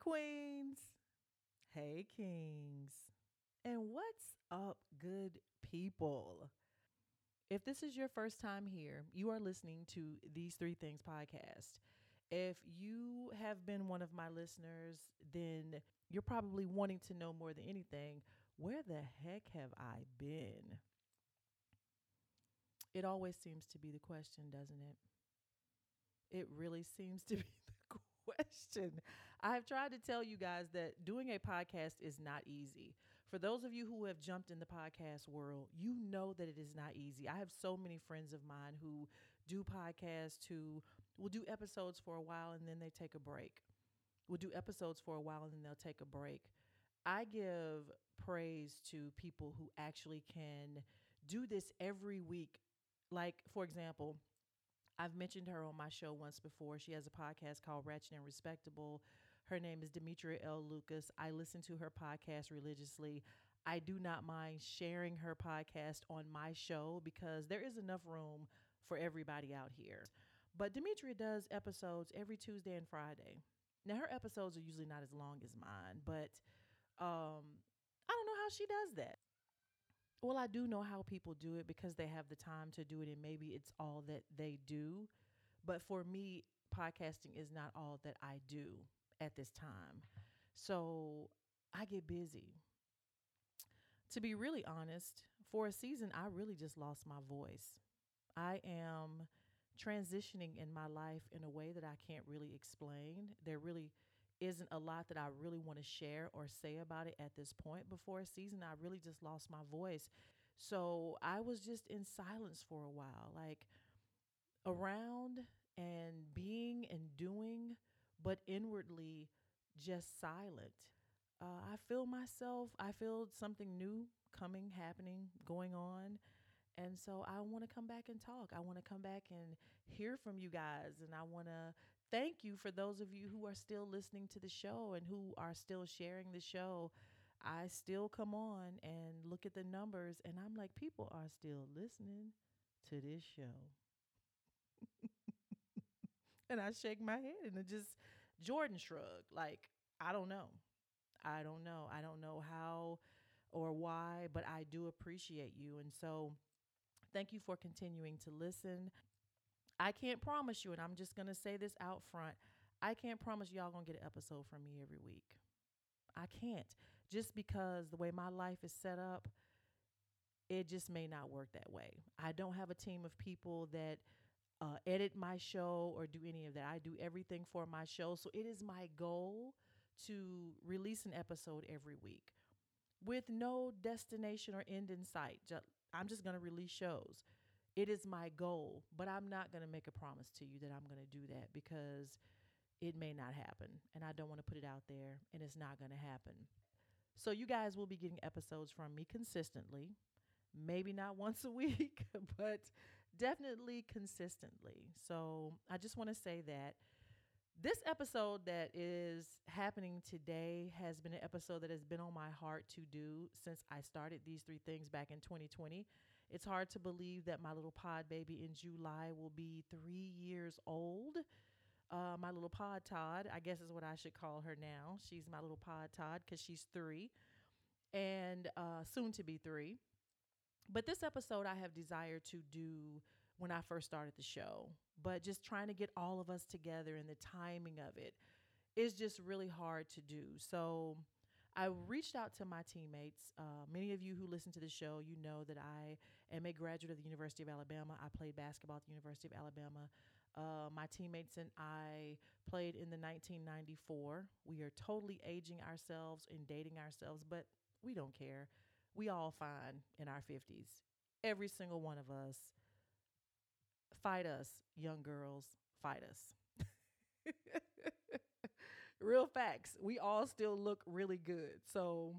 queens. Hey, kings. And what's up, good people? If this is your first time here, you are listening to These Three Things podcast. If you have been one of my listeners, then you're probably wanting to know more than anything, where the heck have I been? It always seems to be the question, doesn't it? It really seems to be the question. I've tried to tell you guys that doing a podcast is not easy. For those of you who have jumped in the podcast world, you know that it is not easy. I have so many friends of mine who do podcasts, who will do episodes for a while and then they take a break. I give praise to people who actually can do this every week. Like, for example, I've mentioned her on my show once before. She has a podcast called Ratchet and Respectable. Her name is Demetria L. Lucas. I listen to her podcast religiously. I do not mind sharing her podcast on my show because there is enough room for everybody out here. But Demetria does episodes every Tuesday and Friday. Now, her episodes are usually not as long as mine, but I don't know how she does that. Well, I do know how people do it because they have the time to do it and maybe it's all that they do. But for me, podcasting is not all that I do at this time. So I get busy. To be really honest, for a season, I really just lost my voice. I am transitioning in my life in a way that I can't really explain. There really isn't a lot that I really want to share or say about it at this point. Before a season, I really just lost my voice. So I was just in silence for a while, like around and being and doing, but inwardly just silent. I feel something new coming, happening, going on. And so I want to come back and talk. I want to come back and hear from you guys. And I want to thank you for those of you who are still listening to the show and who are still sharing the show. I still come on and look at the numbers and I'm like, people are still listening to this show. And I shake my head and it just Jordan shrugged. Like, I don't know. I don't know how or why, but I do appreciate you. And so thank you for continuing to listen. I can't promise you, and I'm just going to say this out front, I can't promise y'all going to get an episode from me every week. I can't. Just because the way my life is set up, it just may not work that way. I don't have a team of people that edit my show or do any of that. I do everything for my show. So it is my goal to release an episode every week with no destination or end in sight. I'm just going to release shows. It is my goal, but I'm not going to make a promise to you that I'm going to do that because it may not happen. And I don't want to put it out there and it's not going to happen. So you guys will be getting episodes from me consistently, maybe not once a week, but definitely consistently. So I just want to say that this episode that is happening today has been an episode that has been on my heart to do since I started These Three Things back in 2020. It's hard to believe that my little pod baby in July will be 3 years old. My little pod Todd, I guess is what I should call her now. She's my little pod Todd because she's 3 and soon to be 3. But this episode I have desired to do when I first started the show, but just trying to get all of us together and the timing of it is just really hard to do. So I reached out to my teammates. Many of you who listen to the show, you know that I am a graduate of the University of Alabama. I played basketball at the University of Alabama. My teammates and I played in the 1994. We are totally aging ourselves and dating ourselves, but we don't care. We all fine in our 50s. Every single one of us. Fight us, young girls, fight us. Real facts. We all still look really good. So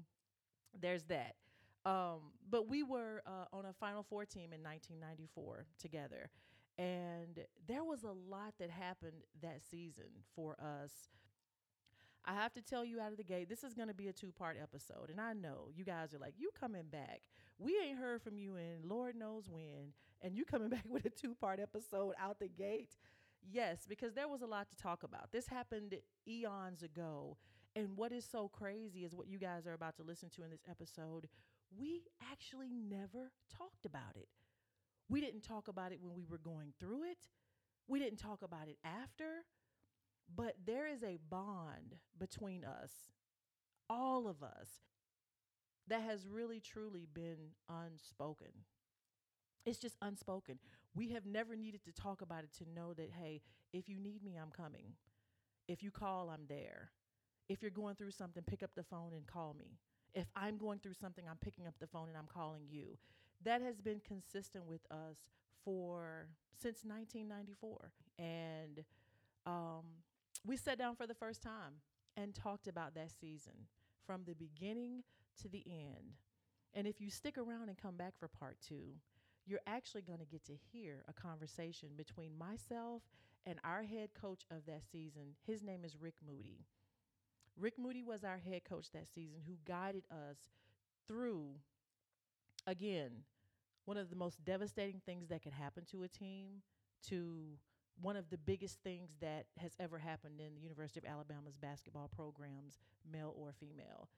there's that. But we were on a Final Four team in 1994 together. And there was a lot that happened that season for us. I have to tell you out of the gate, this is going to be a 2-part episode. And I know you guys are like, you coming back. We ain't heard from you in Lord knows when. And you coming back with a 2-part episode out the gate. Yes, because there was a lot to talk about. This happened eons ago. And what is so crazy is what you guys are about to listen to in this episode. We actually never talked about it. We didn't talk about it when we were going through it. We didn't talk about it after. But there is a bond between us, all of us, that has really, truly been unspoken. It's just unspoken. We have never needed to talk about it to know that, hey, if you need me, I'm coming. If you call, I'm there. If you're going through something, pick up the phone and call me. If I'm going through something, I'm picking up the phone and I'm calling you. That has been consistent with us since 1994. And we sat down for the first time and talked about that season from the beginning to the end. And if you stick around and come back for part two, you're actually going to get to hear a conversation between myself and our head coach of that season. His name is Rick Moody. Rick Moody was our head coach that season, who guided us through, again, one of the most devastating things that could happen to a team, to one of the biggest things that has ever happened in the University of Alabama's basketball programs, male or female.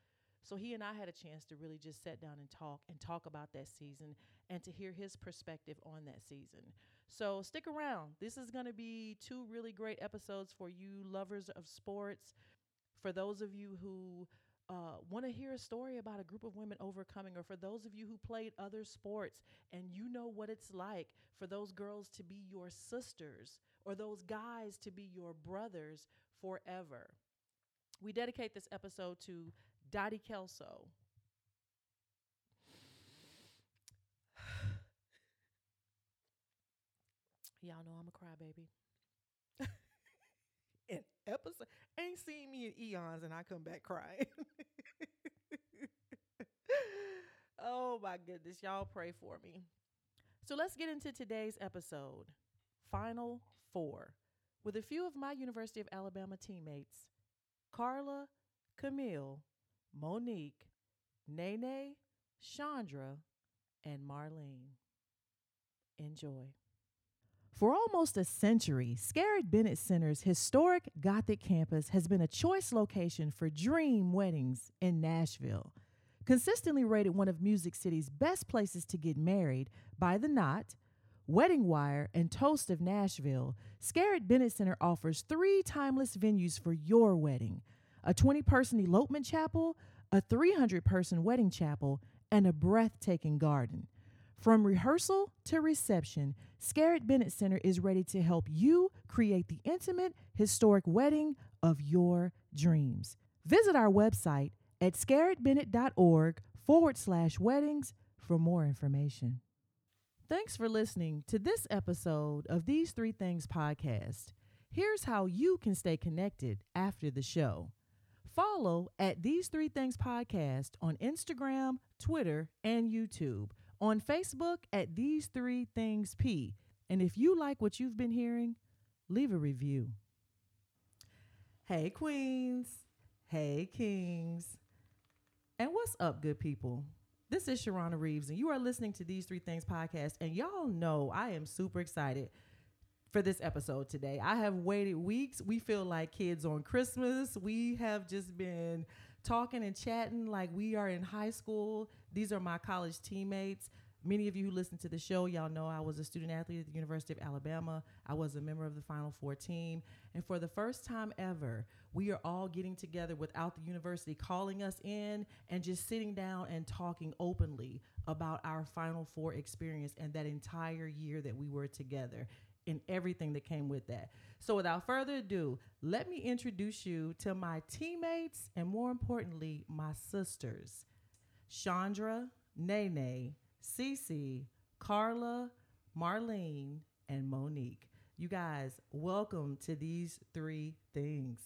So he and I had a chance to really just sit down and talk about that season and to hear his perspective on that season. So stick around. This is going to be two really great episodes for you lovers of sports. For those of you who want to hear a story about a group of women overcoming, or for those of you who played other sports and you know what it's like for those girls to be your sisters or those guys to be your brothers forever. We dedicate this episode to Dottie Kelso. Y'all know I'm a crybaby. An episode ain't seen me in eons, and I come back crying. Oh my goodness, y'all pray for me. So let's get into today's episode, Final Four, with a few of my University of Alabama teammates, Carla, Camille, Monique, Nene, Chandra, and Marlene. Enjoy. For almost a century, Scarritt Bennett Center's historic Gothic campus has been a choice location for dream weddings in Nashville. Consistently rated one of Music City's best places to get married by The Knot, Wedding Wire, and Toast of Nashville, Scarritt Bennett Center offers three timeless venues for your wedding: a 20-person elopement chapel, a 300-person wedding chapel, and a breathtaking garden. From rehearsal to reception, Scarritt Bennett Center is ready to help you create the intimate, historic wedding of your dreams. Visit our website at scarrittbennett.org/weddings for more information. Thanks for listening to this episode of These Three Things podcast. Here's how you can stay connected after the show. Follow at These Three Things podcast on Instagram, Twitter, and YouTube. On Facebook at These Three Things P. And if you like what you've been hearing, leave a review. Hey, queens. Hey, kings. And what's up, good people? This is Sharona Reeves, and you are listening to These Three Things Podcast. And y'all know I am super excited for this episode today. I have waited weeks. We feel like kids on Christmas. We have just been talking and chatting like we are in high school. These are my college teammates. Many of you who listen to the show, y'all know I was a student athlete at the University of Alabama. I was a member of the Final Four team. And for the first time ever, we are all getting together without the university calling us in and just sitting down and talking openly about our Final Four experience and that entire year that we were together and everything that came with that. So without further ado, let me introduce you to my teammates and, more importantly, my sisters, Chandra, Nene, Cece, Carla, Marlene, and Monique. You guys, welcome to These Three Things.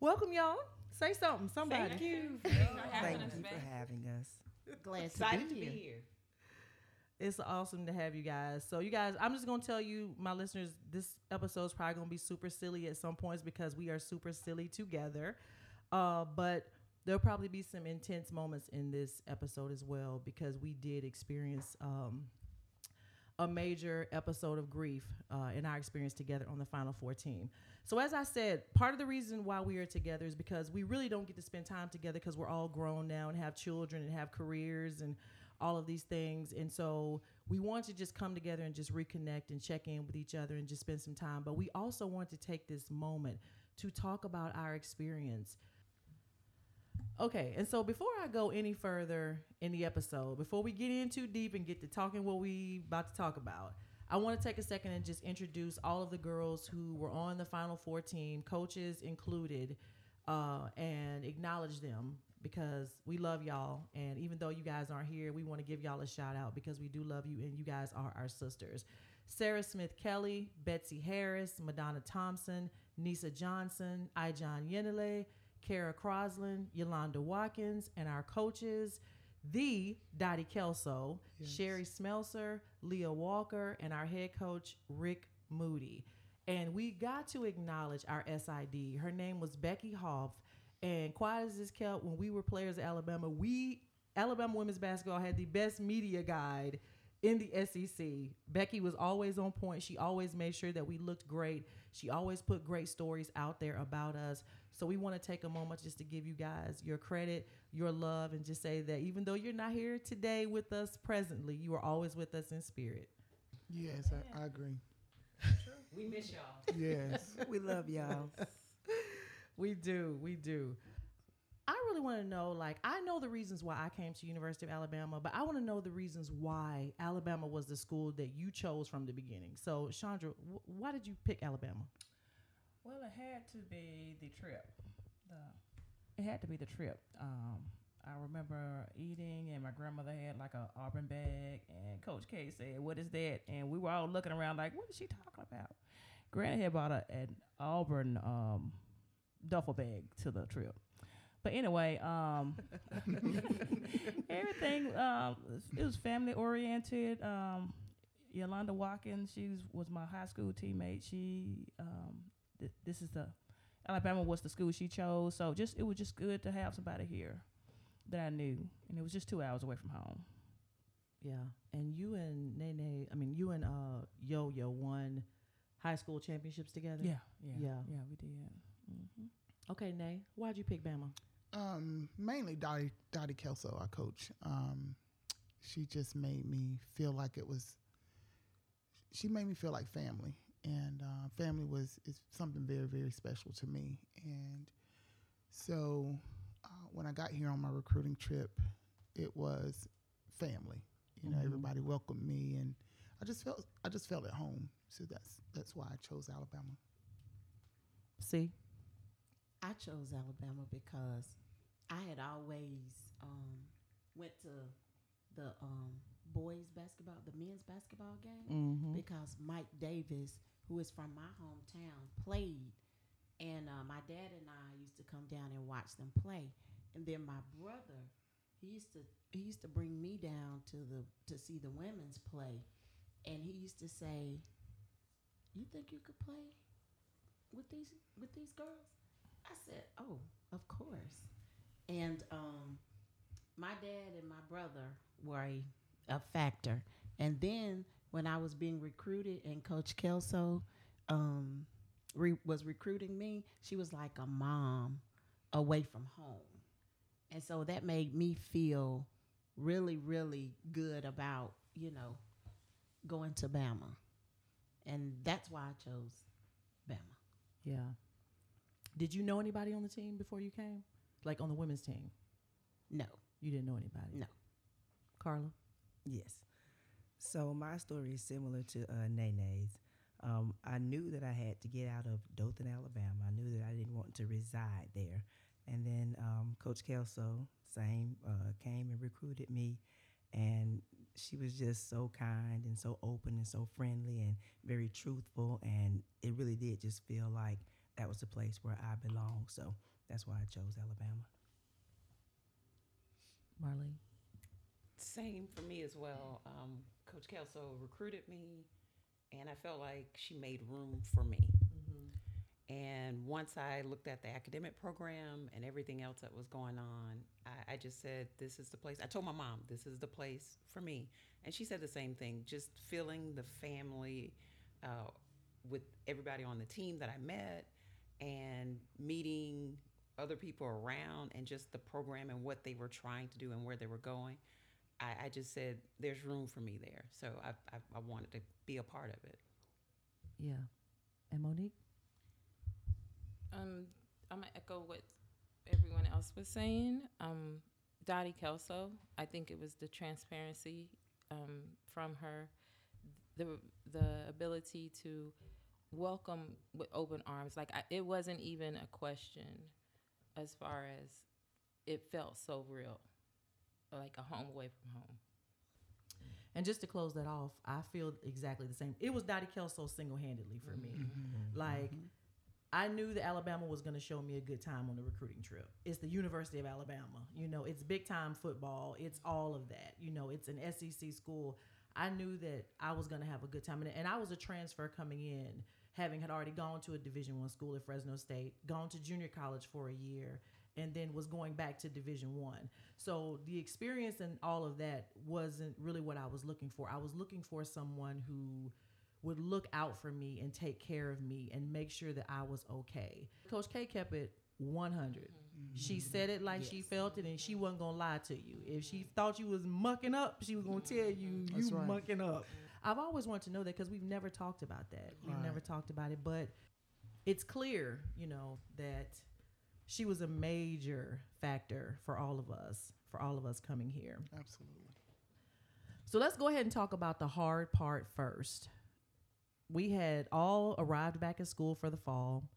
Welcome, y'all. Say something, somebody. Thank you. Thank you for having us. Glad to be here. It's awesome to have you guys. So you guys, I'm just going to tell you, my listeners, this episode is probably going to be super silly at some points because we are super silly together. But there'll probably be some intense moments in this episode as well because we did experience a major episode of grief in our experience together on the Final Four team. So as I said, part of the reason why we are together is because we really don't get to spend time together because we're all grown now and have children and have careers and all of these things. And so we want to just come together and just reconnect and check in with each other and just spend some time. But we also want to take this moment to talk about our experience. Okay, and so before I go any further in the episode, before we get in too deep and get to talking what we about to talk about, I want to take a second and just introduce all of the girls who were on the Final Four team, coaches included, and acknowledge them because we love y'all. And even though you guys aren't here, we want to give y'all a shout out because we do love you and you guys are our sisters. Sarah Smith Kelly, Betsy Harris, Madonna Thompson, Nisa Johnson, Ayhan Yenile, Kara Crosland, Yolanda Watkins, and our coaches, the Dottie Kelso, yes, Sherry Smelser, Leah Walker, and our head coach, Rick Moody. And we got to acknowledge our SID. Her name was Becky Hoff. And quiet as this kept, when we were players at Alabama, Alabama women's basketball had the best media guide in the SEC. Becky was always on point. She always made sure that we looked great. She always put great stories out there about us. So we want to take a moment just to give you guys your credit, your love, and just say that even though you're not here today with us presently, you are always with us in spirit. Yes, I agree. We miss y'all. Yes. We love y'all. We do. I really want to know, I know the reasons why I came to University of Alabama, but I want to know the reasons why Alabama was the school that you chose from the beginning. So, Chandra, why did you pick Alabama? Well, it had to be the trip. I remember eating, and my grandmother had an Auburn bag, and Coach K said, "What is that?" And we were all looking around like, "What is she talking about?" Granny had bought an Auburn duffel bag to the trip. But anyway, everything, it was family-oriented. Yolanda Watkins, she was my high school teammate. She, Alabama was the school she chose. So it was just good to have somebody here that I knew. And it was just 2 hours away from home. Yeah. And you and you and Yo-Yo won high school championships together? Yeah, we did. Mm-hmm. Okay, Nay, why'd you pick Bama? Mainly Dottie Kelso, our coach. She just made me feel like she made me feel like family. And family is something very, very special to me. And so when I got here on my recruiting trip, it was family. You know, everybody welcomed me, and I just felt at home. So that's why I chose Alabama. See? I chose Alabama because I had always went to the men's basketball game, because Mike Davis, who is from my hometown, played. And my dad and I used to come down and watch them play. And then my brother, he used to bring me down to see the women's play. And he used to say, "You think you could play with these girls?" I said, "Oh, of course." And my dad and my brother were a factor. And then when I was being recruited and Coach Kelso was recruiting me, she was like a mom away from home. And so that made me feel really, really good about, going to Bama. And that's why I chose Bama. Yeah. Did you know anybody on the team before you came? On the women's team? No. You didn't know anybody? No. Carla? Yes. So my story is similar to Nene's. I knew that I had to get out of Dothan, Alabama. I knew that I didn't want to reside there. And then Coach Kelso, same, came and recruited me. And she was just so kind and so open and so friendly and very truthful. And it really did just feel like that was the place where I belong. So that's why I chose Alabama. Marlene? Same for me as well. Coach Kelso recruited me, and I felt like she made room for me. And once I looked at the academic program and everything else that was going on, I just said, this is the place. I told my mom, this is the place for me. And she said the same thing, just feeling the family with everybody on the team that I met and meeting other people around and just the program and what they were trying to do and where they were going. I just said, there's room for me there. So I wanted to be a part of it. Yeah. And Monique? I'm going to echo what everyone else was saying. Dottie Kelso, I think it was the transparency from her, the ability to welcome with open arms. Like, it wasn't even a question as far as it felt so real, like a home away from home. And just to close that off, I feel exactly the same. It was Dottie Kelso single-handedly for me. Mm-hmm. Like, I knew that Alabama was going to show me a good time on the recruiting trip. It's the University of Alabama. You know, it's big time football. It's all of that. You know, it's an SEC school. I knew that I was going to have a good time. And I was a transfer coming in, having had already gone to a Division I school at Fresno State, gone to junior college for a year, and then was going back to Division I. So the experience and all of that wasn't really what I was looking for. I was looking for someone who would look out for me and take care of me and make sure that I was okay. Coach K kept it 100. Mm-hmm. She said it like she felt it, and she wasn't going to lie to you. If she thought you was mucking up, she was going to tell you, you right. mucking up. I've always wanted to know that because we've never talked about that. We've right. never talked about it, but it's clear, you know, that she was a major factor for all of us coming here. Absolutely. So let's go ahead and talk about the hard part first. We had all arrived back at school for the fall,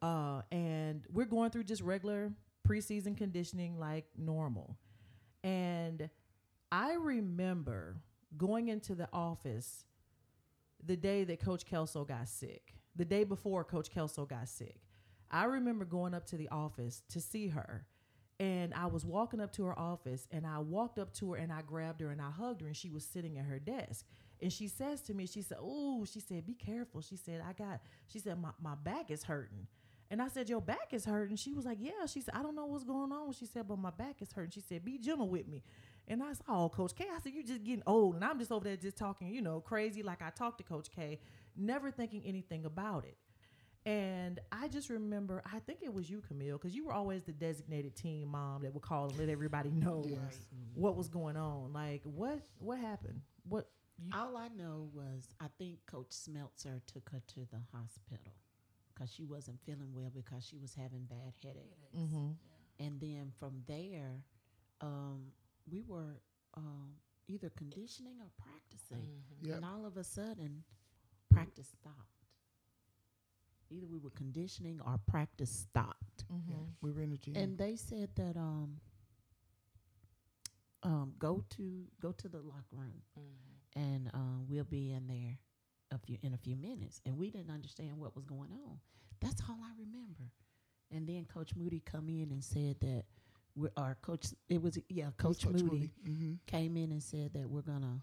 and we're going through just regular preseason conditioning like normal. And I remember going into the office the day that Coach Kelso got sick, the day before Coach Kelso got sick. I remember going up to the office to see her, and I was walking up to her office, and I walked up to her, and I grabbed her, and I hugged her, and she was sitting at her desk. And she says to me, she said, oh, she said, be careful. She said, she said, my back is hurting. And I said, your back is hurting. She was like, yeah. She said, I don't know what's going on. She said, but my back is hurting. She said, be gentle with me. And I said, oh, Coach K. I said, you're just getting old. And I'm just over there just talking, you know, crazy like I talked to Coach K, never thinking anything about it. And I just remember, I think it was you, Camille, because you were always the designated team mom that would call and let everybody know yes. what was going on. Like, what happened? All I know was I think Coach Smelser took her to the hospital because she wasn't feeling well because she was having bad headaches. Mm-hmm. Yeah. And then from there, we were either conditioning or practicing. Mm-hmm. Yep. And all of a sudden, practice stopped. Either we were conditioning or practice stopped. Mm-hmm. Yeah. We were in the gym. And they said that... go to the locker room, mm-hmm. and we'll be in there in a few minutes. And we didn't understand what was going on. That's all I remember. And then Coach Moody come in and said that Coach Moody mm-hmm. came in and said that we're gonna,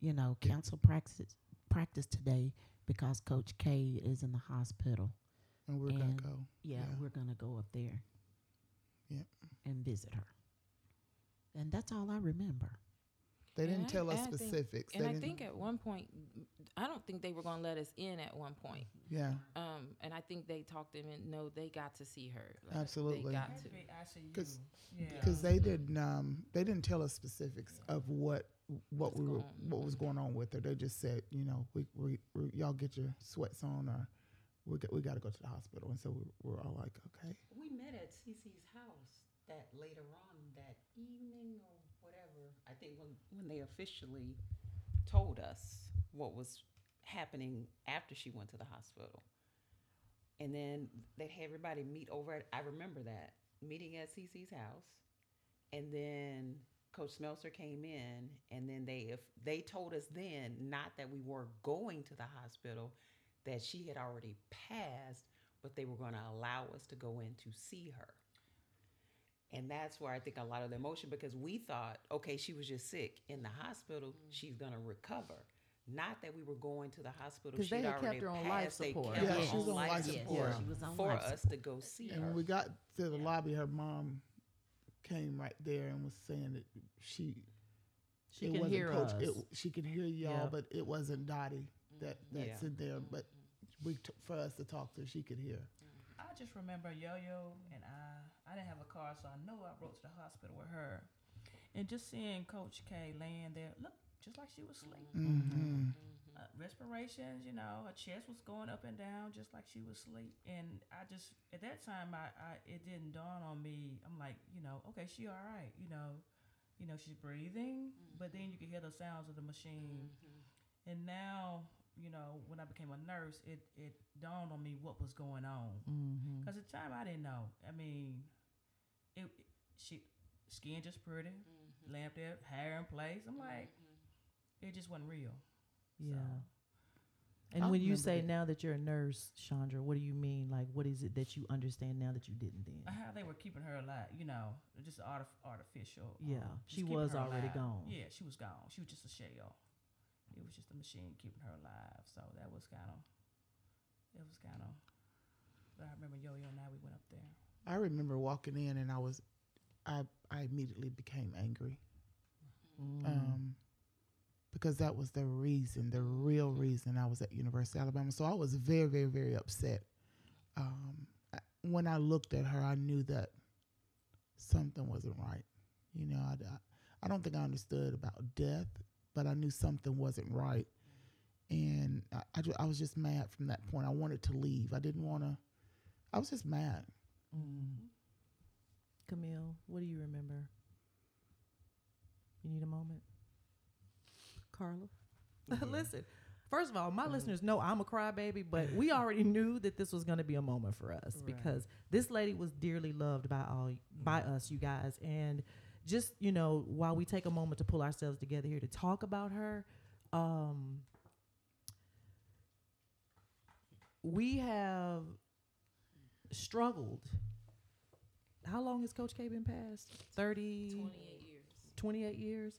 you know, cancel practice today because Coach K is in the hospital. And we're gonna go. Yeah, we're gonna go up there. Yep. And visit her. And that's all I remember. They didn't tell us specifics. And I think at one point, I don't think they were going to let us in at one point. Yeah. And I think they talked them in. No, they got to see her. Like, absolutely. They got to. Because they didn't tell us specifics of what was going on with her. They just said, you know, we y'all get your sweats on or we got to go to the hospital. And so we're all like, okay. We met at CeCe's house. That later on that evening or whatever, I think when they officially told us what was happening after she went to the hospital. And then they had everybody meet over I remember that, meeting at CeCe's house. And then Coach Smelser came in, and then they told us then, not that we were going to the hospital, that she had already passed, but they were going to allow us to go in to see her. And that's where I think a lot of the emotion, because we thought, okay, she was just sick in the hospital. Mm-hmm. She's going to recover. Not that we were going to the hospital. Because they had kept her on life support. Yeah, she was on life support for us to go see her. And when we got to the lobby, her mom came right there and was saying that she can hear us. She can hear y'all, but it wasn't Dottie that's in there. But for us to talk to her, she could hear. I just remember Yo-Yo and I didn't have a car, so I know I rode to the hospital with her. And just seeing Coach K laying there, look, just like she was asleep. Mm-hmm. Respirations, her chest was going up and down just like she was asleep. And I just, at that time, it didn't dawn on me. I'm like, okay, she all right. She's breathing. Mm-hmm. But then you could hear the sounds of the machine. Mm-hmm. And now, when I became a nurse, it dawned on me what was going on. Because at the time, I didn't know. I mean, she skin just pretty, laying up there, hair in place. I'm like... It just wasn't real. Yeah. So. And when you say now that you're a nurse, Chandra, what do you mean? Like, what is it that you understand now that you didn't then? How they were keeping her alive, just artificial. Yeah, she was already gone. Yeah, she was gone. She was just a shell. It was just a machine keeping her alive. So that was kind of, but I remember Yo-Yo and I, we went up there. I remember walking in and I immediately became angry. Mm. Because that was the reason, the real reason I was at University of Alabama. So I was very, very, very upset. When I looked at her, I knew that something wasn't right. I don't think I understood about death, but I knew something wasn't right. And I was just mad from that point. I wanted to leave. I was just mad. Mm-hmm. Camille, what do you remember? You need a moment? Carla, listen, first of all, my listeners know I'm a crybaby, but we already knew that this was going to be a moment for us because this lady was dearly loved by us, you guys. And just, while we take a moment to pull ourselves together here to talk about her, we have struggled. How long has Coach K been passed? 28 years. 28 years.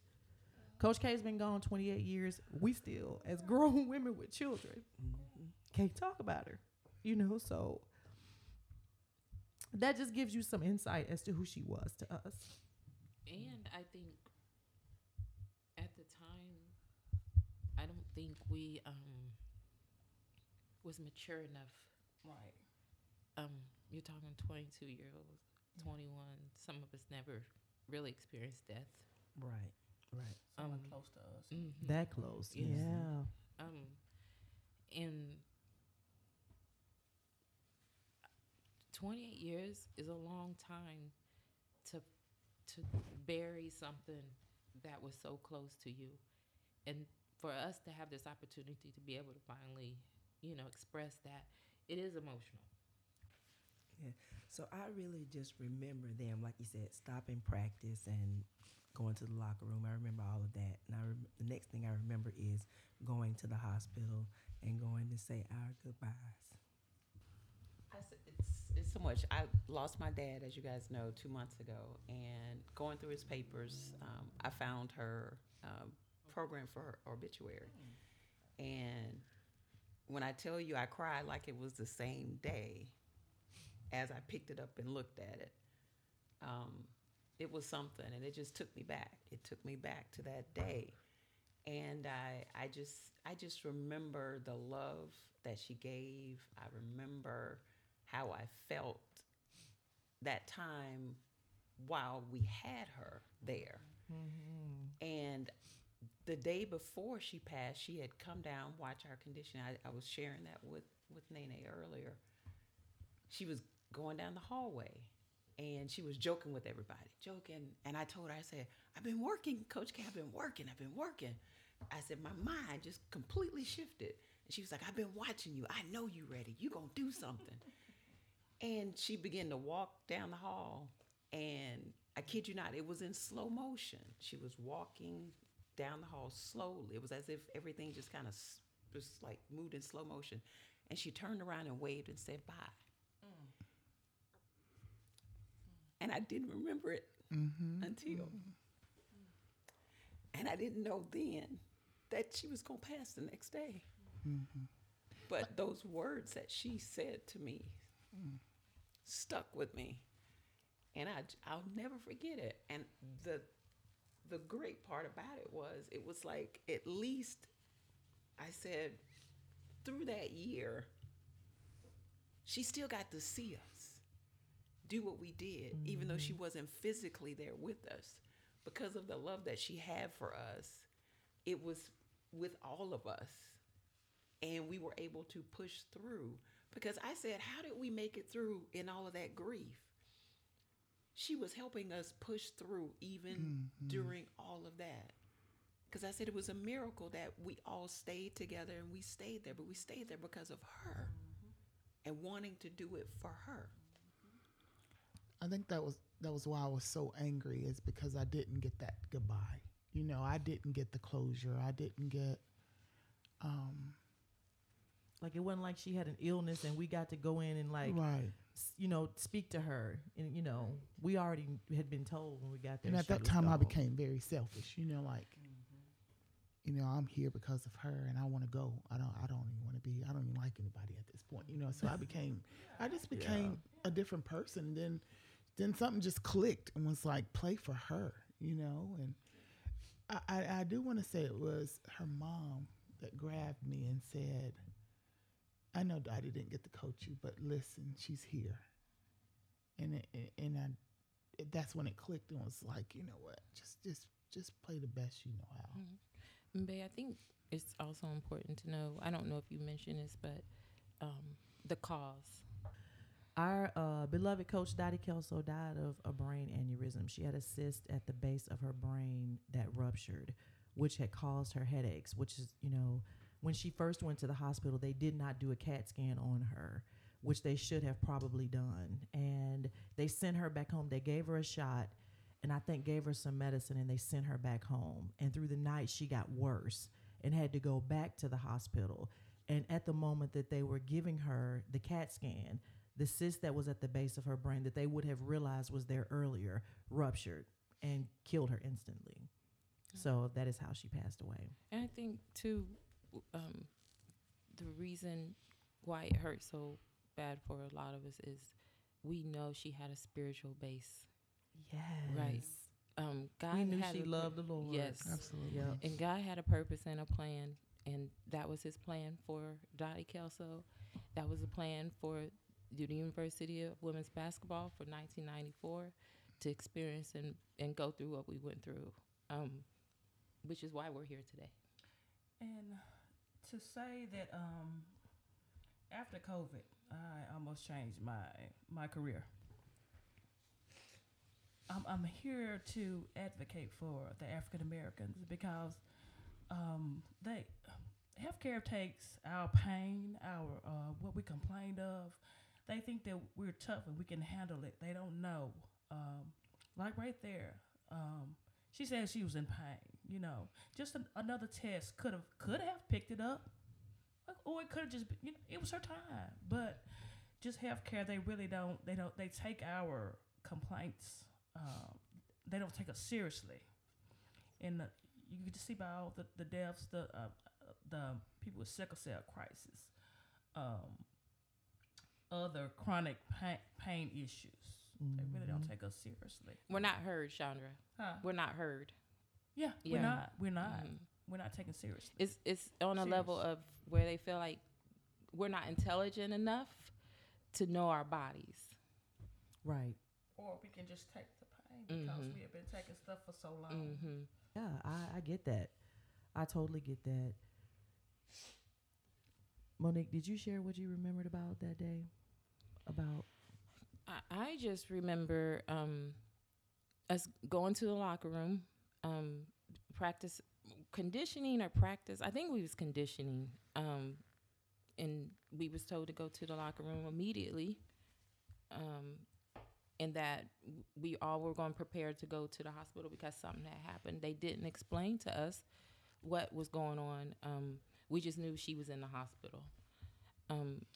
Coach K's been gone 28 years. We still, as grown women with children, can't talk about her, So that just gives you some insight as to who she was to us. And I think at the time, I don't think we was mature enough. Right. You're talking 22-year-olds, 21. Some of us never really experienced death. Right. Right. Someone close to us. Mm-hmm. That close. Yes. Yeah. And 28 years is a long time to bury something that was so close to you. And for us to have this opportunity to be able to finally, express that, it is emotional. Yeah. So I really just remember them, like you said, stopping practice and going to the locker room. I remember all of that. And the next thing I remember is going to the hospital and going to say our goodbyes. It's so much. I lost my dad, as you guys know, 2 months ago. And going through his papers, I found her program for her obituary. And when I tell you I cried like it was the same day as I picked it up and looked at it. It was something, and it just took me back. It took me back to that day. And I just remember the love that she gave. I remember how I felt that time while we had her there. Mm-hmm. And the day before she passed, she had come down, watch our condition. I was sharing that with Nene earlier. She was going down the hallway. And she was joking with everybody, And I told her, I said, I've been working, Coach K, I've been working. I said, my mind just completely shifted. And she was like, I've been watching you. I know you ready. You gonna do something. And she began to walk down the hall. And I kid you not, it was in slow motion. She was walking down the hall slowly. It was as if everything just kind of moved in slow motion. And she turned around and waved and said, bye. And I didn't remember it until. And I didn't know then that she was going to pass the next day. Mm-hmm. But those words that she said to me stuck with me. And I'll never forget it. And the great part about it was like, at least I said, through that year, she still got to see us do what we did, mm-hmm. even though she wasn't physically there with us. Because of the love that she had for us, it was with all of us. And we were able to push through. Because I said, how did we make it through in all of that grief? She was helping us push through even mm-hmm. during all of that. Because I said it was a miracle that we all stayed together and we stayed there. But we stayed there because of her mm-hmm. and wanting to do it for her. I think that was why I was so angry, is because I didn't get that goodbye. You know, I didn't get the closure. I didn't get... Like, it wasn't like she had an illness and we got to go in and like... Right. You know, speak to her, and you know, we already had been told when we got there. And at that time, I became very selfish. You know, like, mm-hmm. you know, I'm here because of her, and I want to go. I don't even want to be. I don't even like anybody at this point. You know, so I just became a different person. And then something just clicked and was like, play for her. You know, and I do want to say it was her mom that grabbed me and said, I know Dottie didn't get to coach you, but listen, she's here. And that's when it clicked and was like, you know what, just play the best you know how. Mm-hmm. But I think it's also important to know, I don't know if you mentioned this, but the cause. Our beloved coach Dottie Kelso died of a brain aneurysm. She had a cyst at the base of her brain that ruptured, which had caused her headaches, which is, you know, when she first went to the hospital, they did not do a CAT scan on her, which they should have probably done. And they sent her back home. They gave her a shot and I think gave her some medicine and they sent her back home. And through the night, she got worse and had to go back to the hospital. And at the moment that they were giving her the CAT scan, the cyst that was at the base of her brain that they would have realized was there earlier ruptured and killed her instantly. So that is how she passed away. And I think too, the reason why it hurt so bad for a lot of us is we know she had a spiritual base. Yes. Right. God we knew had she loved the Lord. Yes. Absolutely. Yep. And God had a purpose and a plan, and that was his plan for Dottie Kelso. That was the plan for the University of Women's Basketball for 1994 to experience and go through what we went through, which is why we're here today. And to say that after COVID, I almost changed my career. I'm here to advocate for the African Americans because healthcare takes our pain, our what we complained of. They think that we're tough and we can handle it. They don't know. Like right there. She said she was in pain, you know. Just another test could have picked it up, or it could have just been, you know, it was her time. But just healthcare, they really don't. They take our complaints. They don't take us seriously, and you can just see by all the deaths, the people with sickle cell crisis, other chronic pain issues. They really don't take us seriously. We're not heard, Chandra. Huh? We're not heard. Yeah. We're not. Mm-hmm. We're not taken seriously. It's on a level of where they feel like we're not intelligent enough to know our bodies. Right. Or we can just take the pain because we have been taking stuff for so long. Mm-hmm. Yeah, I get that. I totally get that. Monique, did you share what you remembered about that day? I just remember us going to the locker room, practice conditioning or practice. I think we was conditioning, and we was told to go to the locker room immediately, and that we all were going to prepare to go to the hospital because something had happened. They didn't explain to us what was going on. We just knew she was in the hospital.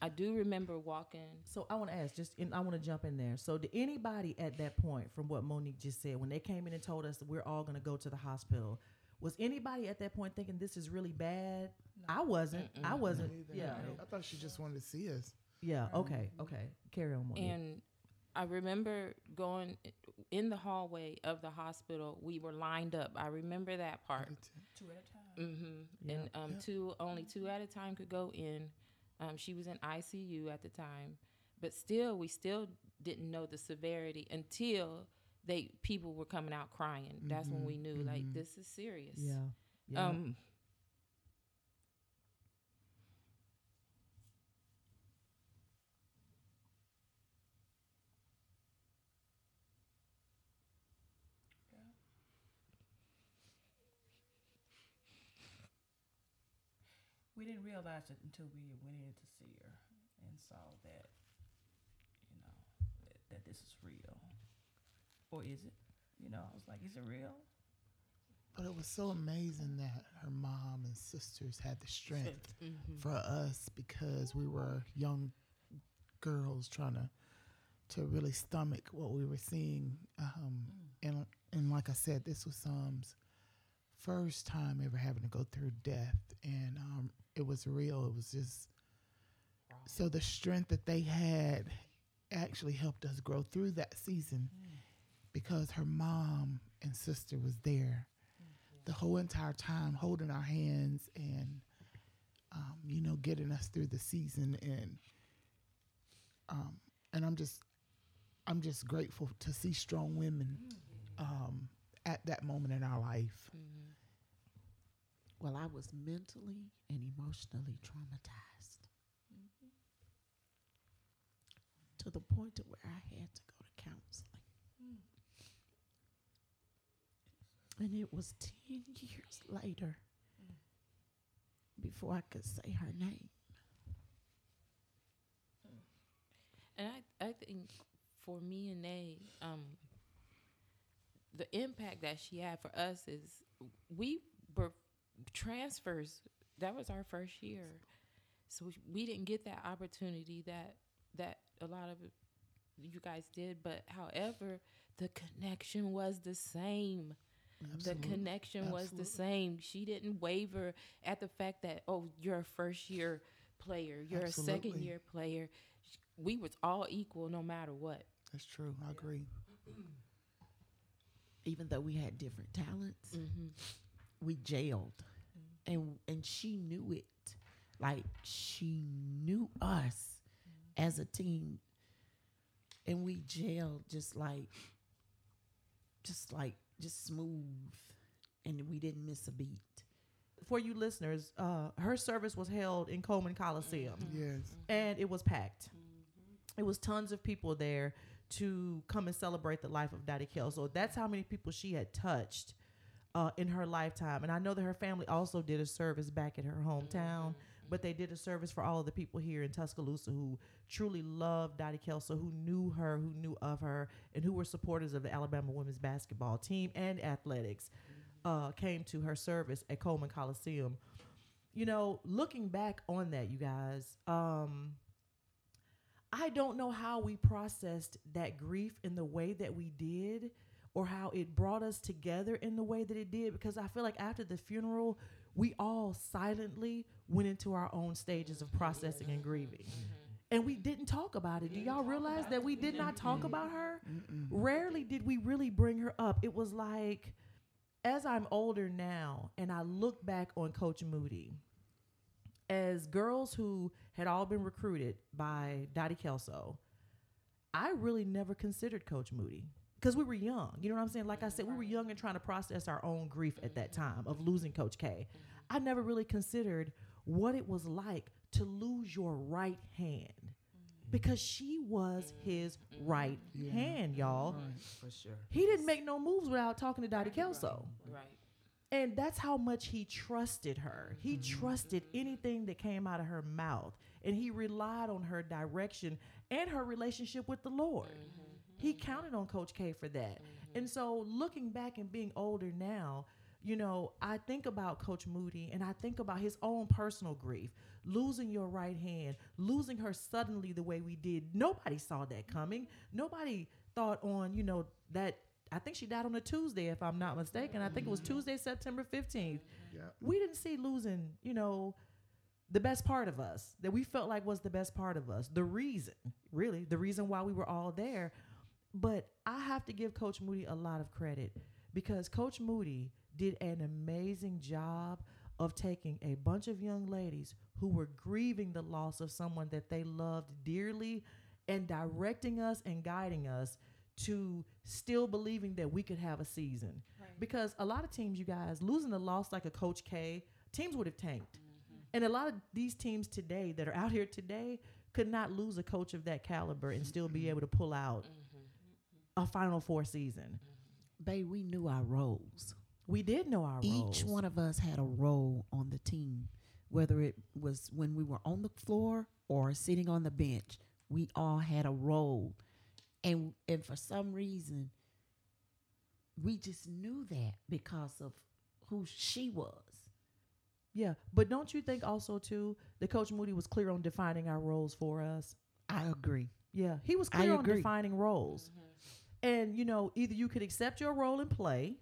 I do remember walking. So I want to ask, I want to jump in there. So did anybody at that point, from what Monique just said, when they came in and told us that we're all going to go to the hospital, Was anybody at that point thinking this is really bad? No. I wasn't. Yeah. I thought she just wanted to see us. Yeah. Okay. Okay. Carry on. And I remember going in the hallway of the hospital. We were lined up. I remember that part. Two at a time. Mm-hmm. Yep. And only two at a time could go in. She was in ICU at the time, but we still didn't know the severity until people were coming out crying. Mm-hmm. That's when we knew, mm-hmm. like, this is serious. Yeah. Yeah. We didn't realize it until we went in to see her and saw that, you know, that this is real. Or is it? You know, I was like, is it real? But it was so amazing that her mom and sisters had the strength mm-hmm. for us, because we were young girls trying to really stomach what we were seeing. And like I said, this was Psalm's first time ever having to go through death, and it was real. It was just so the strength that they had actually helped us grow through that season, because her mom and sister was there the whole entire time, holding our hands and getting us through the season. And I'm just grateful to see strong women at that moment in our life. Mm-hmm. Well, I was mentally and emotionally traumatized mm-hmm. to the point to where I had to go to counseling. Mm. And it was 10 years later before I could say her name. And I think for me and Nay, the impact that she had for us is we were transfers. That was our first year. So we didn't get that opportunity that a lot of you guys did, but however, the connection was the same. Absolutely. The connection Absolutely. Was the same. She didn't waver at the fact that, oh, you're a first year player, you're Absolutely. A second year player. We was all equal no matter what. That's true. I agree. Even though we had different talents, mm-hmm. we jailed. Mm-hmm. And she knew it. Like, she knew us mm-hmm. as a team. And we jailed just smooth. And we didn't miss a beat. For you listeners, her service was held in Coleman Coliseum. Mm-hmm. Yes. Mm-hmm. And it was packed. Mm-hmm. It was tons of people there to come and celebrate the life of Dottie Kelso. That's how many people she had touched in her lifetime. And I know that her family also did a service back in her hometown, mm-hmm. but they did a service for all of the people here in Tuscaloosa who truly loved Dottie Kelso, who knew her, who knew of her, and who were supporters of the Alabama women's basketball team and athletics, came to her service at Coleman Coliseum. You know, looking back on that, you guys, I don't know how we processed that grief in the way that we did, or how it brought us together in the way that it did, because I feel like after the funeral, we all silently went into our own stages of processing and grieving. Mm-hmm. And we didn't talk about it. Do y'all realize that we did not talk about her? Mm-mm. Rarely did we really bring her up. It was like, as I'm older now and I look back on Coach Moody, as girls who had all been recruited by Dottie Kelso, I really never considered Coach Moody because we were young. You know what I'm saying? Like I said, we were young and trying to process our own grief at that time of losing Coach K. I never really considered what it was like to lose your right hand, because she was his right hand, y'all. Right, for sure. He didn't make no moves without talking to Dottie Kelso. Right. And that's how much he trusted her. He mm-hmm. trusted anything that came out of her mouth. And he relied on her direction and her relationship with the Lord. Mm-hmm. He counted on Coach K for that. Mm-hmm. And so looking back and being older now, you know, I think about Coach Moody and I think about his own personal grief. Losing your right hand, losing her suddenly the way we did. Nobody saw that coming. Nobody thought on, you know, that I think she died on a Tuesday, if I'm not mistaken. I think it was Tuesday, September 15th. Yeah. We didn't see losing, you know, the best part of us, that we felt like was the best part of us. The reason, really, the reason why we were all there. But I have to give Coach Moody a lot of credit, because Coach Moody did an amazing job of taking a bunch of young ladies who were grieving the loss of someone that they loved dearly and directing us and guiding us to still believing that we could have a season. Right. Because a lot of teams, you guys, losing a loss like a Coach K, teams would have tanked. Mm-hmm. And a lot of these teams today that are out here today could not lose a coach of that caliber and still be able to pull out a Final Four season. Babe, we knew our roles. We did know our roles. Each one of us had a role on the team, whether it was when we were on the floor or sitting on the bench. We all had a role. And for some reason, we just knew that because of who she was. Yeah, but don't you think also, too, that Coach Moody was clear on defining our roles for us? I agree. Yeah, he was clear on defining roles. Mm-hmm. And, you know, either you could accept your role and play,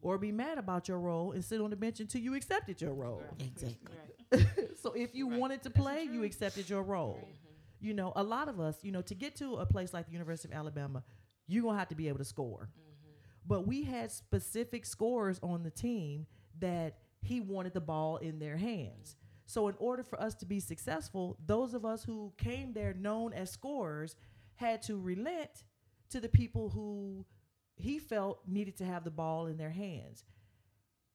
or be mad about your role and sit on the bench until you accepted your role. Right. Exactly. Right. So if you wanted to play, you accepted your role. Right. You know, a lot of us, you know, to get to a place like the University of Alabama, you're going to have to be able to score. Mm-hmm. But we had specific scorers on the team that he wanted the ball in their hands. Mm-hmm. So in order for us to be successful, those of us who came there known as scorers had to relent to the people who he felt needed to have the ball in their hands.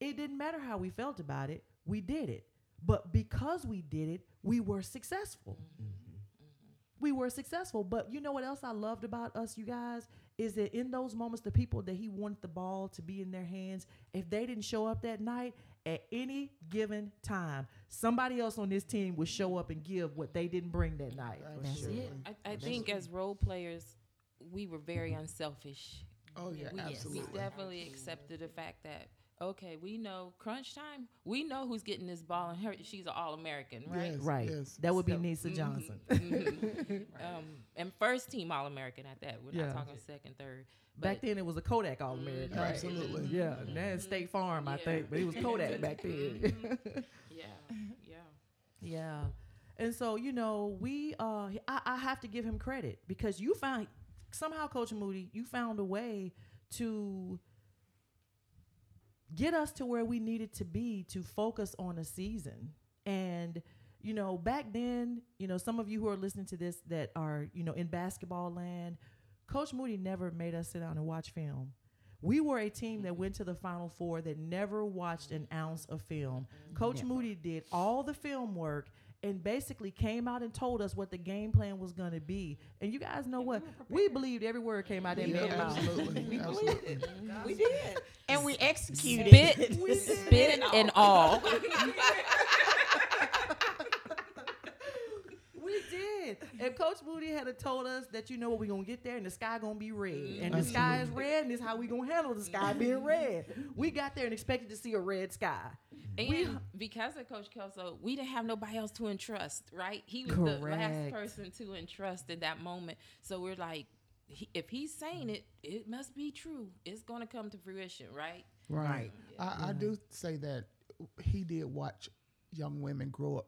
It didn't matter how we felt about it. We did it. But because we did it, we were successful. Mm-hmm. We were successful, but you know what else I loved about us, you guys, is that in those moments, the people that he wanted the ball to be in their hands, if they didn't show up that night, at any given time, somebody else on this team would show up and give what they didn't bring that night. That's sure. it. I think as role players, we were very unselfish. Oh, yeah, absolutely. We definitely accepted the fact that, okay, we know crunch time. We know who's getting this ball, and she's an All-American, right? Yes, right. Yes. That would be Nisa Johnson. And first team All-American at that. We're not talking second, third. But back then, it was a Kodak All-American. Mm-hmm. Right? Absolutely. Mm-hmm. Yeah. Mm-hmm. That's State Farm, I think, but it was Kodak back then. Yeah. And so, you know, we I have to give him credit, because you found somehow, Coach Moody, you found a way to get us to where we needed to be to focus on a season. And, you know, back then, you know, some of you who are listening to this that are, you know, in basketball land, Coach Moody never made us sit down and watch film. We were a team that went to the Final Four that never watched an ounce of film. Coach Moody did all the film work and basically came out and told us what the game plan was going to be. And you guys know what? We believed every word came out that man's mouth. Absolutely. We believed it. We did. And we executed it. Spit and all. We did. If Coach Moody had told us that, you know what, we're going to get there and the sky going to be red. And the sky is red, and this is how we're going to handle the sky being red. We got there and expected to see a red sky. And because of Coach Kelso, we didn't have nobody else to entrust, right? He was the last person to entrust in that moment. So we're like, if he's saying it, it must be true. It's going to come to fruition, right? Right. Yeah. I do say that he did watch young women grow up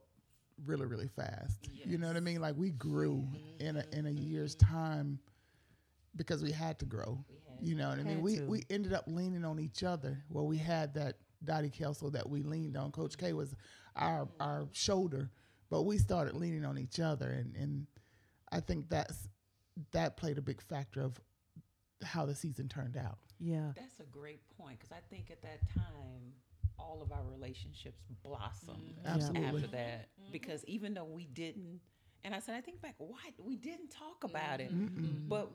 really, really fast. Yes. You know what I mean? Like, we grew in a year's time because we had to grow. You know what I mean? We ended up leaning on each other. Well, we had that Dottie Kelso that we leaned on. Coach K was our shoulder, but we started leaning on each other, and I think that played a big factor of how the season turned out. Yeah. That's a great point, because I think at that time all of our relationships blossomed after that, because even though we didn't, and I think back, why we didn't talk about it, but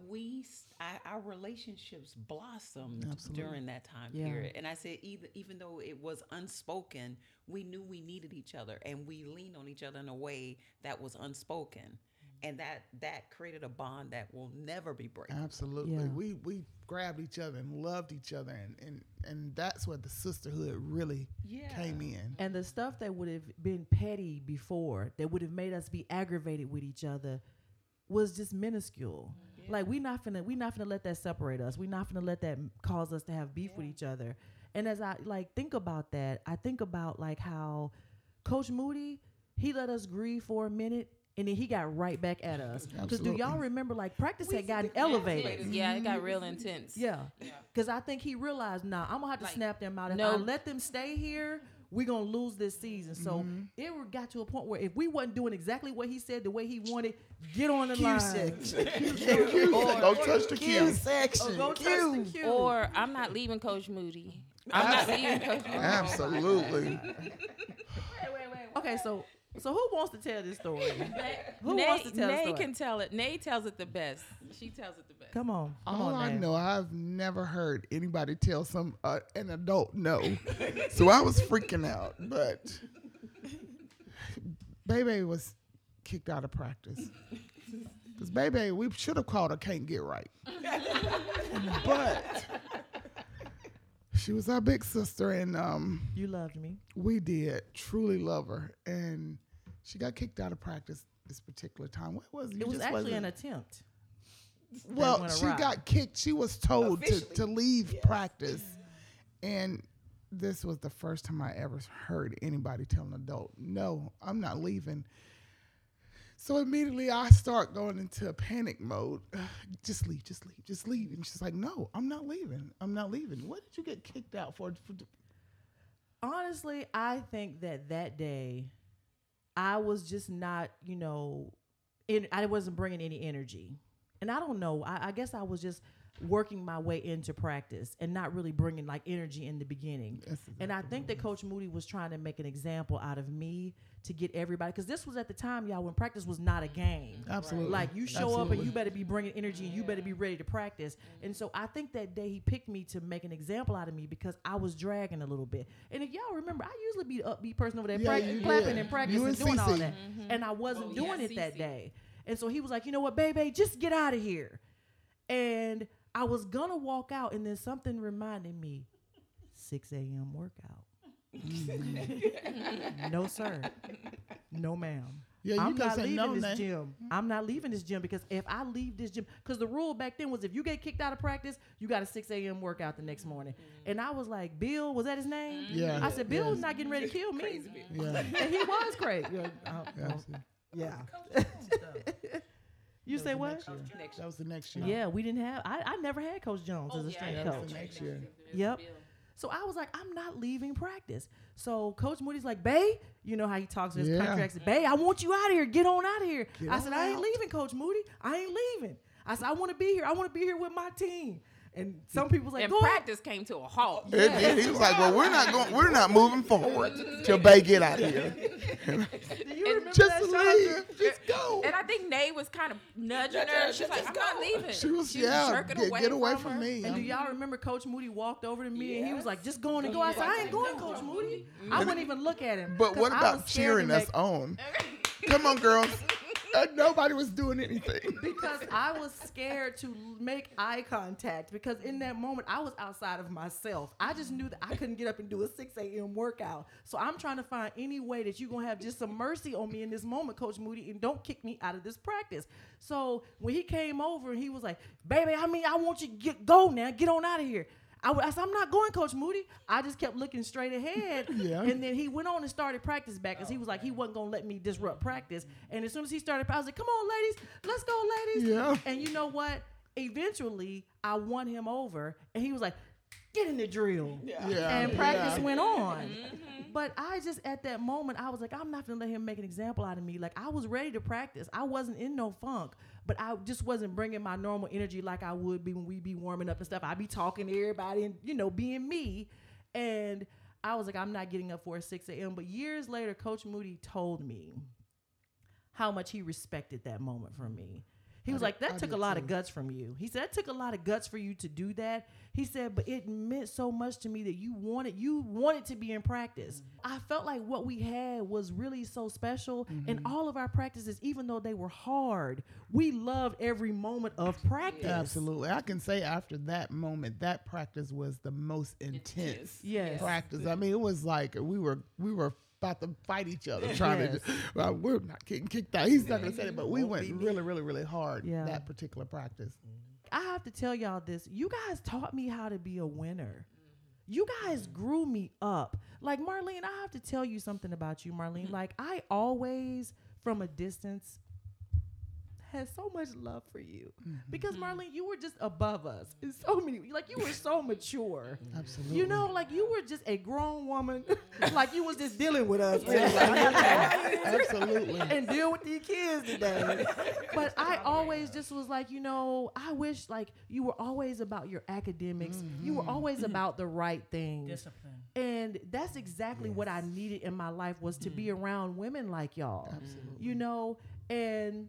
our relationships blossomed during that time period. And I said, even though it was unspoken, we knew we needed each other, and we leaned on each other in a way that was unspoken, and that created a bond that will never be broken. Absolutely, yeah. We grabbed each other and loved each other, and that's where the sisterhood really came in. And the stuff that would have been petty before, that would have made us be aggravated with each other, was just minuscule. Yeah. Like we not finna let that separate us. We not finna let that cause us to have beef with each other. And as I like think about that, I think about like how Coach Moody, he let us grieve for a minute. And then he got right back at us. Because do y'all remember, like, practice had gotten elevated. Yeah, it got real intense. Yeah. Because I think he realized, nah, I'm going to have to like, snap them out. If I let them stay here, we're going to lose this season. So it got to a point where if we wasn't doing exactly what he said the way he wanted, get on the line. Go touch the Q. Or I'm not leaving Coach Moody. I'm not leaving Coach Moody. Absolutely. Wait. Okay, so who wants to tell this story? Nay can tell it. Nay tells it the best. She tells it the best. Come on. I know, I've never heard anybody tell an adult no. So I was freaking out. But Bebe was kicked out of practice. Because Bebe, we should have called her Can't Get Right. But she was our big sister. And you loved me. We did. Truly love her. And she got kicked out of practice this particular time. What was it? It was actually an attempt. Well, she got kicked. She was told to leave practice. And this was the first time I ever heard anybody tell an adult, no, I'm not leaving. So immediately I start going into panic mode. Just leave. And she's like, no, I'm not leaving. What did you get kicked out for? Honestly, I think that day I was just not, I wasn't bringing any energy. And I don't know. I guess I was just working my way into practice and not really bringing like energy in the beginning. Exactly. And I think that Coach Moody was trying to make an example out of me to get everybody, because this was at the time, y'all, when practice was not a game. Absolutely. Like you show up and you better be bringing energy and you better be ready to practice. And so I think that day he picked me to make an example out of me because I was dragging a little bit. And if y'all remember, I usually be the upbeat person over there clapping and practicing and doing all that. Mm-hmm. And I wasn't doing it that day. And so he was like, you know what, baby, just get out of here. And I was going to walk out, and then something reminded me, 6 a.m. workout. No, sir. No, ma'am. Yeah, I'm not leaving this gym. I'm not leaving this gym because if I leave this gym, because the rule back then was if you get kicked out of practice, you got a 6 a.m. workout the next morning. And I was like, Bill, was that his name? Yeah. I said, Bill's not getting ready to kill me. Yeah. And he was crazy. Yeah. You say what? That was the next year. Yeah, we didn't have. I never had Coach Jones as a strength coach. That was the next year. Yep. So I was like, I'm not leaving practice. So Coach Moody's like, Bae, you know how he talks to his contracts. Bae, I want you out of here. Get on out of here. I said, I ain't leaving, Coach Moody. I ain't leaving. I said, I want to be here. I want to be here with my team. And some people was like, and practice came to a halt. Yeah. He was like, well, we're not moving forward till Bae get out of here. Do you remember just that? Just go. And I think Nay was kind of nudging her. She's like, I'm not leaving. She was jerking away. Get away from me. And do y'all remember Coach Moody walked over to me and he was like, just go on and go. I said, I ain't going, Coach Moody. I wouldn't even look at him. But what about cheering us on? Come on, girls. Nobody was doing anything. Because I was scared to make eye contact because in that moment, I was outside of myself. I just knew that I couldn't get up and do a 6 a.m. workout. So I'm trying to find any way that you're going to have just some mercy on me in this moment, Coach Moody, and don't kick me out of this practice. So when he came over, he was like, baby, I want you to go now. Get on out of here. I said, I'm not going, Coach Moody. I just kept looking straight ahead. And then he went on and started practice back because he was like, he wasn't going to let me disrupt practice. And as soon as he started, I was like, come on, ladies. Let's go, ladies. Yeah. And you know what? Eventually, I won him over. And he was like, get in the drill. Yeah. And practice went on. But I just, at that moment, I was like, I'm not going to let him make an example out of me. Like, I was ready to practice. I wasn't in no funk. But I just wasn't bringing my normal energy like I would be when we be warming up and stuff. I'd be talking to everybody and, being me. And I was like, I'm not getting up for a 6 a.m. But years later, Coach Moody told me how much he respected that moment for me. He was like, that took a lot of guts from you. He said, that took a lot of guts for you to do that. He said, but it meant so much to me that you wanted to be in practice. I felt like what we had was really so special. Mm-hmm. And all of our practices, even though they were hard, we loved every moment of practice. Yeah, absolutely. I can say after that moment, that practice was the most intense practice. I mean, it was like we were about to fight each other, trying to. Well, we're not getting kicked out. He's not going to say it, but we went really, really, really hard that particular practice. I have to tell y'all this. You guys taught me how to be a winner. You guys grew me up. Like, Marlene, I have to tell you something about you, Marlene. Like, I always, from a distance, has so much love for you. Because, Marlene, you were just above us. It's so many. Like, you were so mature. Absolutely. You know, like, you were just a grown woman. Like, you was just dealing with us. Absolutely. And deal with these kids today. But I always just was like, you know, I wish, like, you were always about your academics. Mm-hmm. You were always about the right thing. Discipline. And that's exactly what I needed in my life, was to be around women like y'all. Absolutely. You know, and...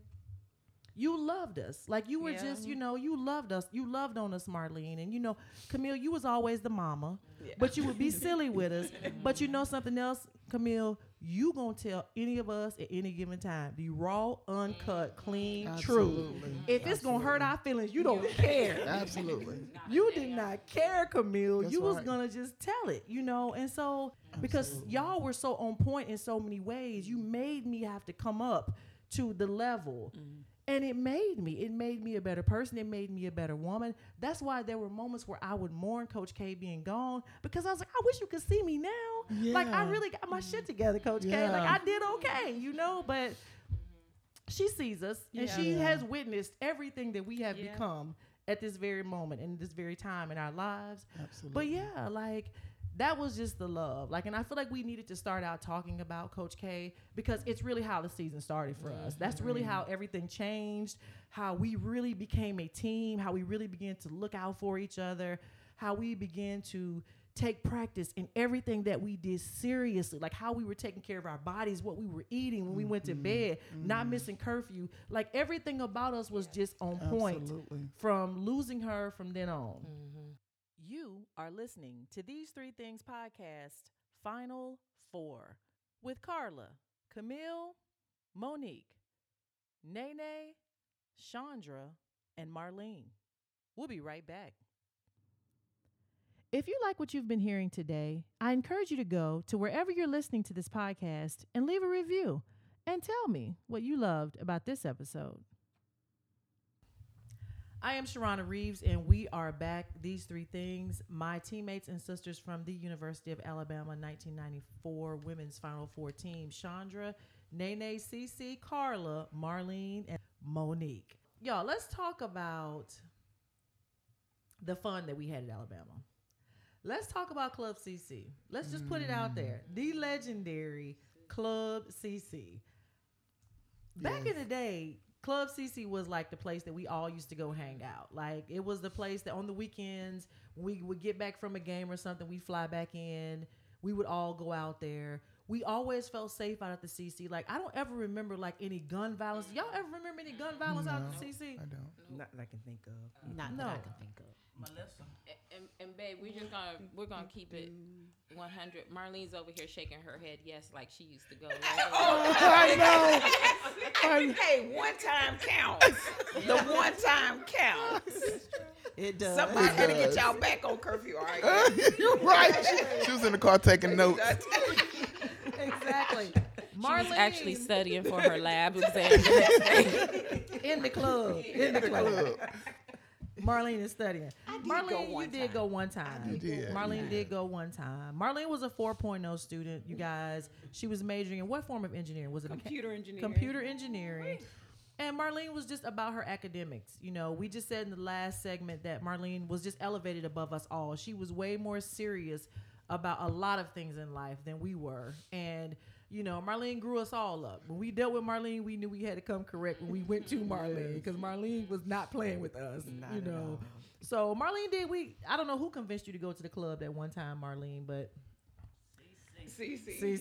You loved us. Like, you were just, you know, you loved us. You loved on us, Marlene. And, you know, Camille, you was always the mama. Yeah. But you would be silly with us. But you know something else, Camille? You going to tell any of us at any given time the raw, uncut, clean truth. If it's going to hurt our feelings, you don't care. Absolutely. You did not care, Camille. That's you was going to just tell it, you know. And so, because y'all were so on point in so many ways, you made me have to come up to the level. Mm-hmm. And it made me a better person. It made me a better woman. That's why there were moments where I would mourn Coach K being gone, because I was like, I wish you could see me now. Yeah. Like, I really got my shit together, Coach K. Like, I did okay, you know, but she sees us and she has witnessed everything that we have become at this very moment and this very time in our lives. Absolutely. But yeah, like, that was just the love. Like, and I feel like we needed to start out talking about Coach K, because it's really how the season started for us. That's really how everything changed, how we really became a team, how we really began to look out for each other, how we began to take practice in everything that we did seriously, like how we were taking care of our bodies, what we were eating when we went to bed, not missing curfew. Like, everything about us was just on point. Absolutely. From losing her from then on. Mm-hmm. You are listening to These Three Things podcast, Final Four, with Carla, Camille, Monique, Nene, Chandra, and Marlene. We'll be right back. If you like what you've been hearing today, I encourage you to go to wherever you're listening to this podcast and leave a review and tell me what you loved about this episode. I am Sharona Reeves, and we are back. These Three Things, my teammates and sisters from the University of Alabama 1994 Women's Final Four team, Chandra, Nene, Cece, Carla, Marlene, and Monique. Y'all, let's talk about the fun that we had at Alabama. Let's talk about Club CC. Let's just put it out there. The legendary Club CC. Back in the day, Club CC was like the place that we all used to go hang out. Like, it was the place that on the weekends, we would get back from a game or something, we'd fly back in, we would all go out there. We always felt safe out at the CC. Like, I don't ever remember, like, any gun violence. Y'all ever remember any gun violence out at the CC? I don't. No. Not that I can think of. Not that I can think of. Melissa. And babe, we're gonna keep it 100. Marlene's over here shaking her head. Yes, like she used to go. Right? Oh, I know. Hey, one time counts. The one time counts. It does. Somebody gotta get y'all back on curfew. All right. You're right. She was in the car taking notes. Exactly. Marlene was actually studying for her lab exam. In the club. In the club. Marlene is studying. Marlene did go one time. Marlene was a 4.0 student, you guys. She was majoring in what form of engineering? Was it computer engineering? Computer engineering. And Marlene was just about her academics. You know, we just said in the last segment that Marlene was just elevated above us all. She was way more serious about a lot of things in life than we were. And, you know, Marlene grew us all up. When we dealt with Marlene, we knew we had to come correct when we went to Marlene, because Marlene was not playing with us, you know. So Marlene I don't know who convinced you to go to the club that one time, Marlene, but. CC.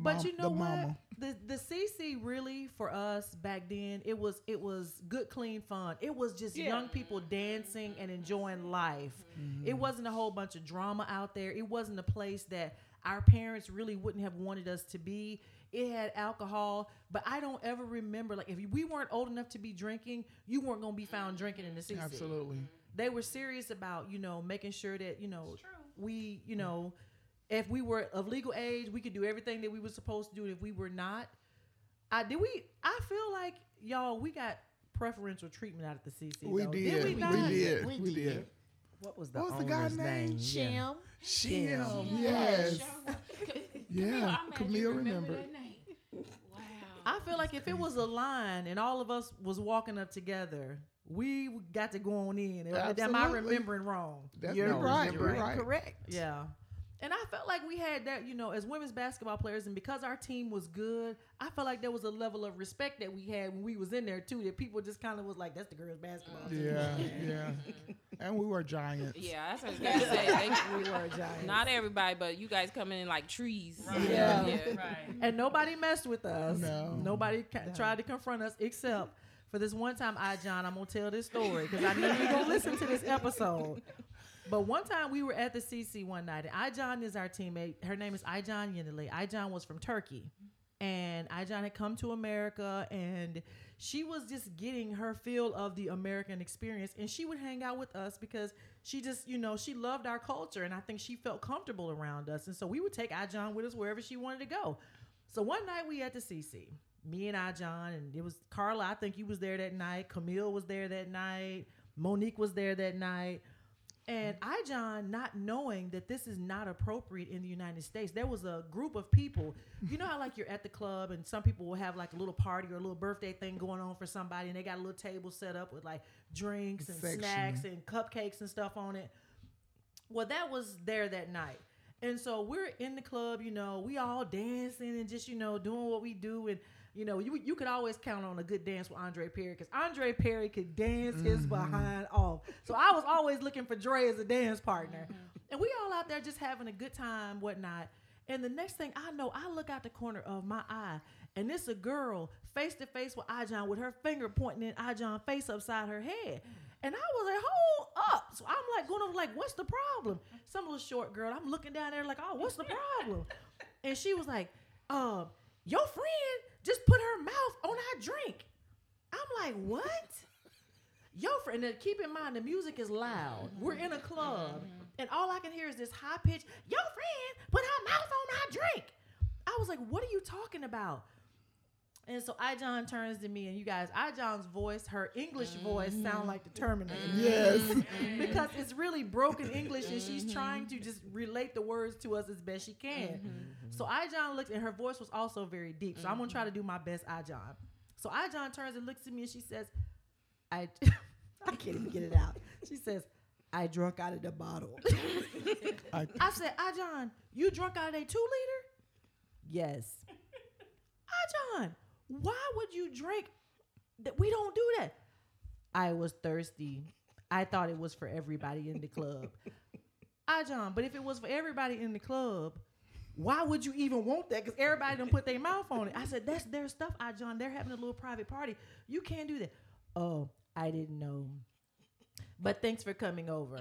But you know what? The CC really for us back then, it was good, clean fun. It was just young people dancing and enjoying life. Mm-hmm. It wasn't a whole bunch of drama out there. It wasn't a place that our parents really wouldn't have wanted us to be. It had alcohol, but I don't ever remember, like, if we weren't old enough to be drinking, you weren't going to be found drinking in the CC. Absolutely. They were serious about, you know, making sure that, you know, we, you know, if we were of legal age, we could do everything that we were supposed to do. And if we were not, I feel like, y'all, we got preferential treatment out at the CC. We did. What was the guy's name? Shim. Yes. Yeah. Camille remembered. That name. Wow. I feel like if it was a line and all of us was walking up together, we got to go on in. Absolutely. Am I remembering wrong? You're right. Correct. Yeah. And I felt like we had that, as women's basketball players, and because our team was good, I felt like there was a level of respect that we had when we was in there, too, that people just kind of was like, that's the girls' basketball team. Yeah. And we were giants. Yeah, that's what I was going to say. We were giants. Not everybody, but you guys coming in like trees. Right. Yeah. Right. And nobody messed with us. No. Nobody tried to confront us, except for this one time, John, I'm going to tell this story, because I know you're going to listen to this episode. But one time we were at the CC one night, and Ayhan is our teammate. Her name is Ayhan Yenile. Ayhan was from Turkey, and Ayhan had come to America, and she was just getting her feel of the American experience. And she would hang out with us because she just, she loved our culture, and I think she felt comfortable around us. And so we would take Ayhan with us wherever she wanted to go. So one night we at the CC, me and Ayhan, and it was Carla. I think you was there that night. Camille was there that night. Monique was there that night. And Ayhan, not knowing that this is not appropriate in the United States, there was a group of people. You know how, like, you're at the club and some people will have, like, a little party or a little birthday thing going on for somebody, and they got a little table set up with, like, drinks and snacks and cupcakes and stuff on it? Well, that was there that night. And so we're in the club, we all dancing and just, doing what we do. And, you could always count on a good dance with Andre Perry, because Andre Perry could dance his behind off. So I was always looking for Dre as a dance partner. Mm-hmm. And we all out there just having a good time, whatnot. And the next thing I know, I look out the corner of my eye, and this a girl face to face with Ayhan, with her finger pointing in Ayhan's face upside her head. And I was like, hold up. So I'm like going over like, what's the problem? Some little short girl. I'm looking down there like, oh, what's the problem? And she was like, your friend just put her mouth on our drink. I'm like, what? Your friend, and keep in mind, the music is loud. We're in a club, and all I can hear is this high pitch, your friend put her mouth on our drink. I was like, what are you talking about? And so Ayhan turns to me, and you guys, Ayhan's voice, her English voice, sound like the Terminator. Yes. Because it's really broken English, and she's trying to just relate the words to us as best she can. So Ayhan looks, and her voice was also very deep. So I'm going to try to do my best, Ayhan. So Ayhan turns and looks at me, and she says, I can't even get it out. She says, I drunk out of the bottle. I said, Ayhan, you drunk out of a 2-liter? Yes. Ayhan, why would you drink? That we don't do that. I was thirsty. I thought it was for everybody in the club. Ayhan, but if it was for everybody in the club, why would you even want that? Because everybody done put their mouth on it. I said, that's their stuff, Ayhan. They're having a little private party. You can't do that. Oh, I didn't know. But thanks for coming over.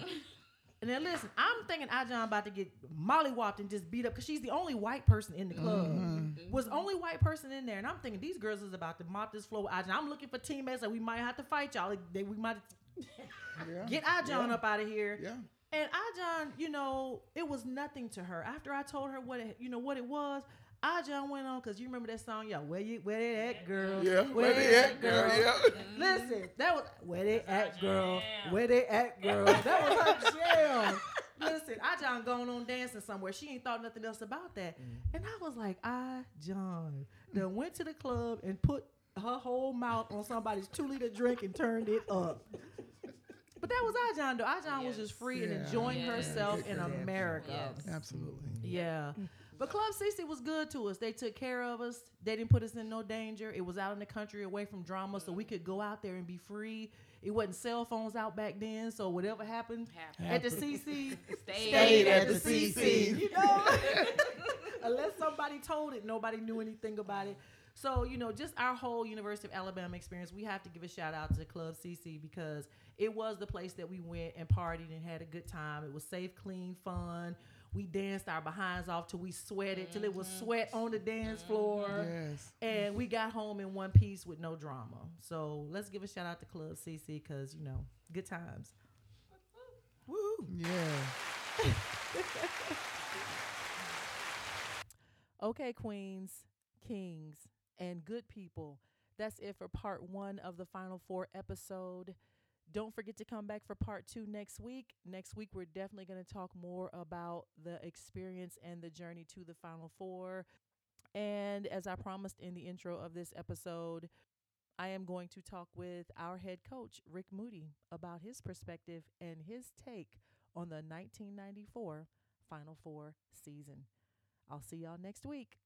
And then listen, I'm thinking Ayhan about to get mollywopped and just beat up, because she's the only white person in the club. Was the only white person in there. And I'm thinking these girls is about to mop this floor with Ayhan. I'm looking for teammates that we might have to fight y'all. We might get Ayhan up out of here. Yeah. And Ayhan, it was nothing to her. After I told her what it was, Ayhan went on, because you remember that song, y'all, where they at, girl? Yeah, where they at, girl? Yeah. Listen, that was, where they at, girl? Where they at, girl? That was her jam. Listen, Ayhan going on dancing somewhere. She ain't thought nothing else about that. And I was like, Ayhan then went to the club and put her whole mouth on somebody's 2-liter drink and turned it up. But that was Ayhan, though. Ayhan was just free and enjoying herself in America. Yes. Absolutely. Yeah. But Club CC was good to us. They took care of us. They didn't put us in no danger. It was out in the country away from drama, so we could go out there and be free. It wasn't cell phones out back then, so whatever happened. At the CC, stayed at the CC. Unless somebody told it, nobody knew anything about it. So, just our whole University of Alabama experience, we have to give a shout-out to Club CC, because it was the place that we went and partied and had a good time. It was safe, clean, fun. We danced our behinds off till we sweated, till it was sweat on the dance floor. Yes. And we got home in one piece with no drama. So let's give a shout out to Club CC, because, good times. Woo! Yeah. Okay, queens, kings, and good people, that's it for part one of the Final Four episode. Don't forget to come back for part two next week. Next week, we're definitely going to talk more about the experience and the journey to the Final Four. And as I promised in the intro of this episode, I am going to talk with our head coach, Rick Moody, about his perspective and his take on the 1994 Final Four season. I'll see y'all next week.